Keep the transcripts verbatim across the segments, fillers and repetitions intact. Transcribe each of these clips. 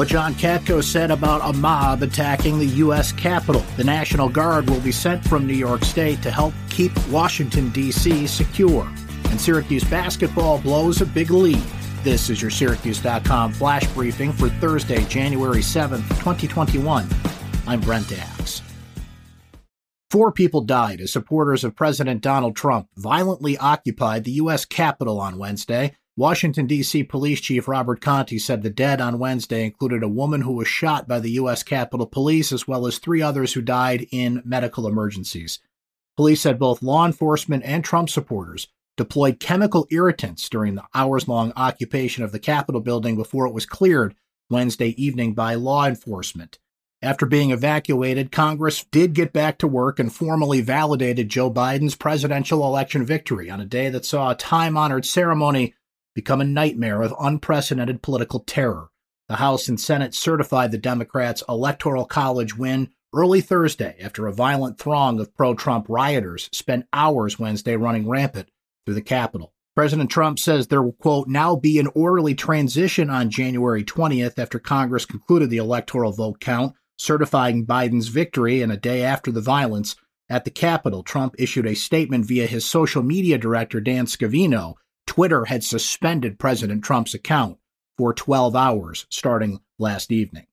what John Katko said about a mob attacking the U S Capitol. The National Guard will be sent from New York State to help keep Washington, D C secure. And Syracuse basketball blows a big lead. This is your Syracuse dot com flash briefing for Thursday, January seventh, twenty twenty-one. I'm Brent Axe. Four people died as supporters of President Donald Trump violently occupied the U S Capitol on Wednesday. Washington, D C Police Chief Robert Conti said the dead on Wednesday included a woman who was shot by the U S Capitol Police, as well as three others who died in medical emergencies. Police said both law enforcement and Trump supporters deployed chemical irritants during the hours-long occupation of the Capitol building before it was cleared Wednesday evening by law enforcement. After being evacuated, Congress did get back to work and formally validated Joe Biden's presidential election victory on a day that saw a time-honored ceremony become a nightmare of unprecedented political terror. The House and Senate certified the Democrats' Electoral College win early Thursday after a violent throng of pro-Trump rioters spent hours Wednesday running rampant through the Capitol. President Trump says there will, quote, now be an orderly transition on January twentieth after Congress concluded the electoral vote count, certifying Biden's victory, and a day after the violence at the Capitol, Trump issued a statement via his social media director, Dan Scavino. Twitter had suspended President Trump's account for twelve hours starting last evening.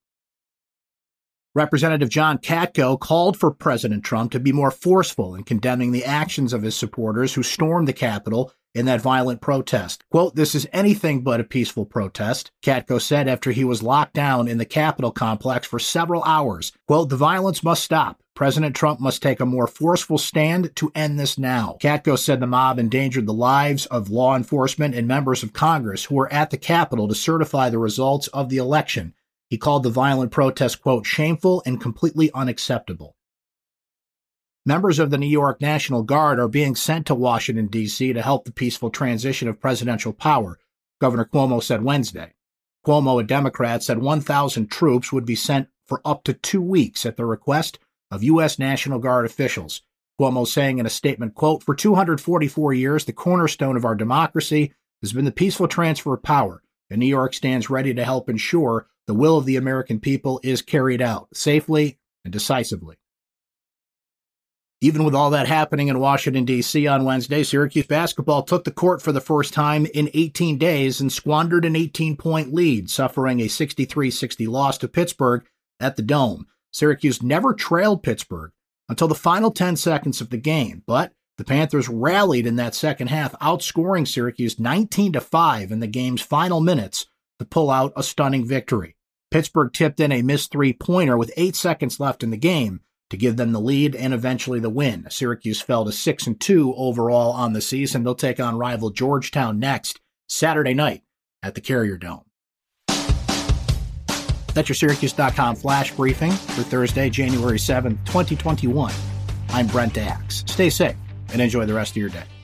Representative John Katko called for President Trump to be more forceful in condemning the actions of his supporters who stormed the Capitol in that violent protest. Quote, this is anything but a peaceful protest, Katko said after he was locked down in the Capitol complex for several hours. Quote, the violence must stop. President Trump must take a more forceful stand to end this now. Katko said the mob endangered the lives of law enforcement and members of Congress who were at the Capitol to certify the results of the election. He called the violent protest, quote, shameful and completely unacceptable. Members of the New York National Guard are being sent to Washington, D C to help the peaceful transition of presidential power, Governor Cuomo said Wednesday. Cuomo, a Democrat, said one thousand troops would be sent for up to two weeks at the request of U S National Guard officials. Cuomo saying in a statement, quote, for two hundred forty-four years, the cornerstone of our democracy has been the peaceful transfer of power, and New York stands ready to help ensure the will of the American people is carried out safely and decisively. Even with all that happening in Washington, D C on Wednesday, Syracuse basketball took the court for the first time in eighteen days and squandered an eighteen-point lead, suffering a sixty-three sixty loss to Pittsburgh at the Dome. Syracuse never trailed Pittsburgh until the final ten seconds of the game, but the Panthers rallied in that second half, outscoring Syracuse nineteen to five in the game's final minutes to pull out a stunning victory. Pittsburgh tipped in a missed three-pointer with eight seconds left in the game to give them the lead and eventually the win. Syracuse fell to six and two overall on the season. They'll take on rival Georgetown next Saturday night at the Carrier Dome. That's your Syracuse dot com flash briefing for Thursday, January seventh, twenty twenty-one. I'm Brent Axe. Stay safe and enjoy the rest of your day.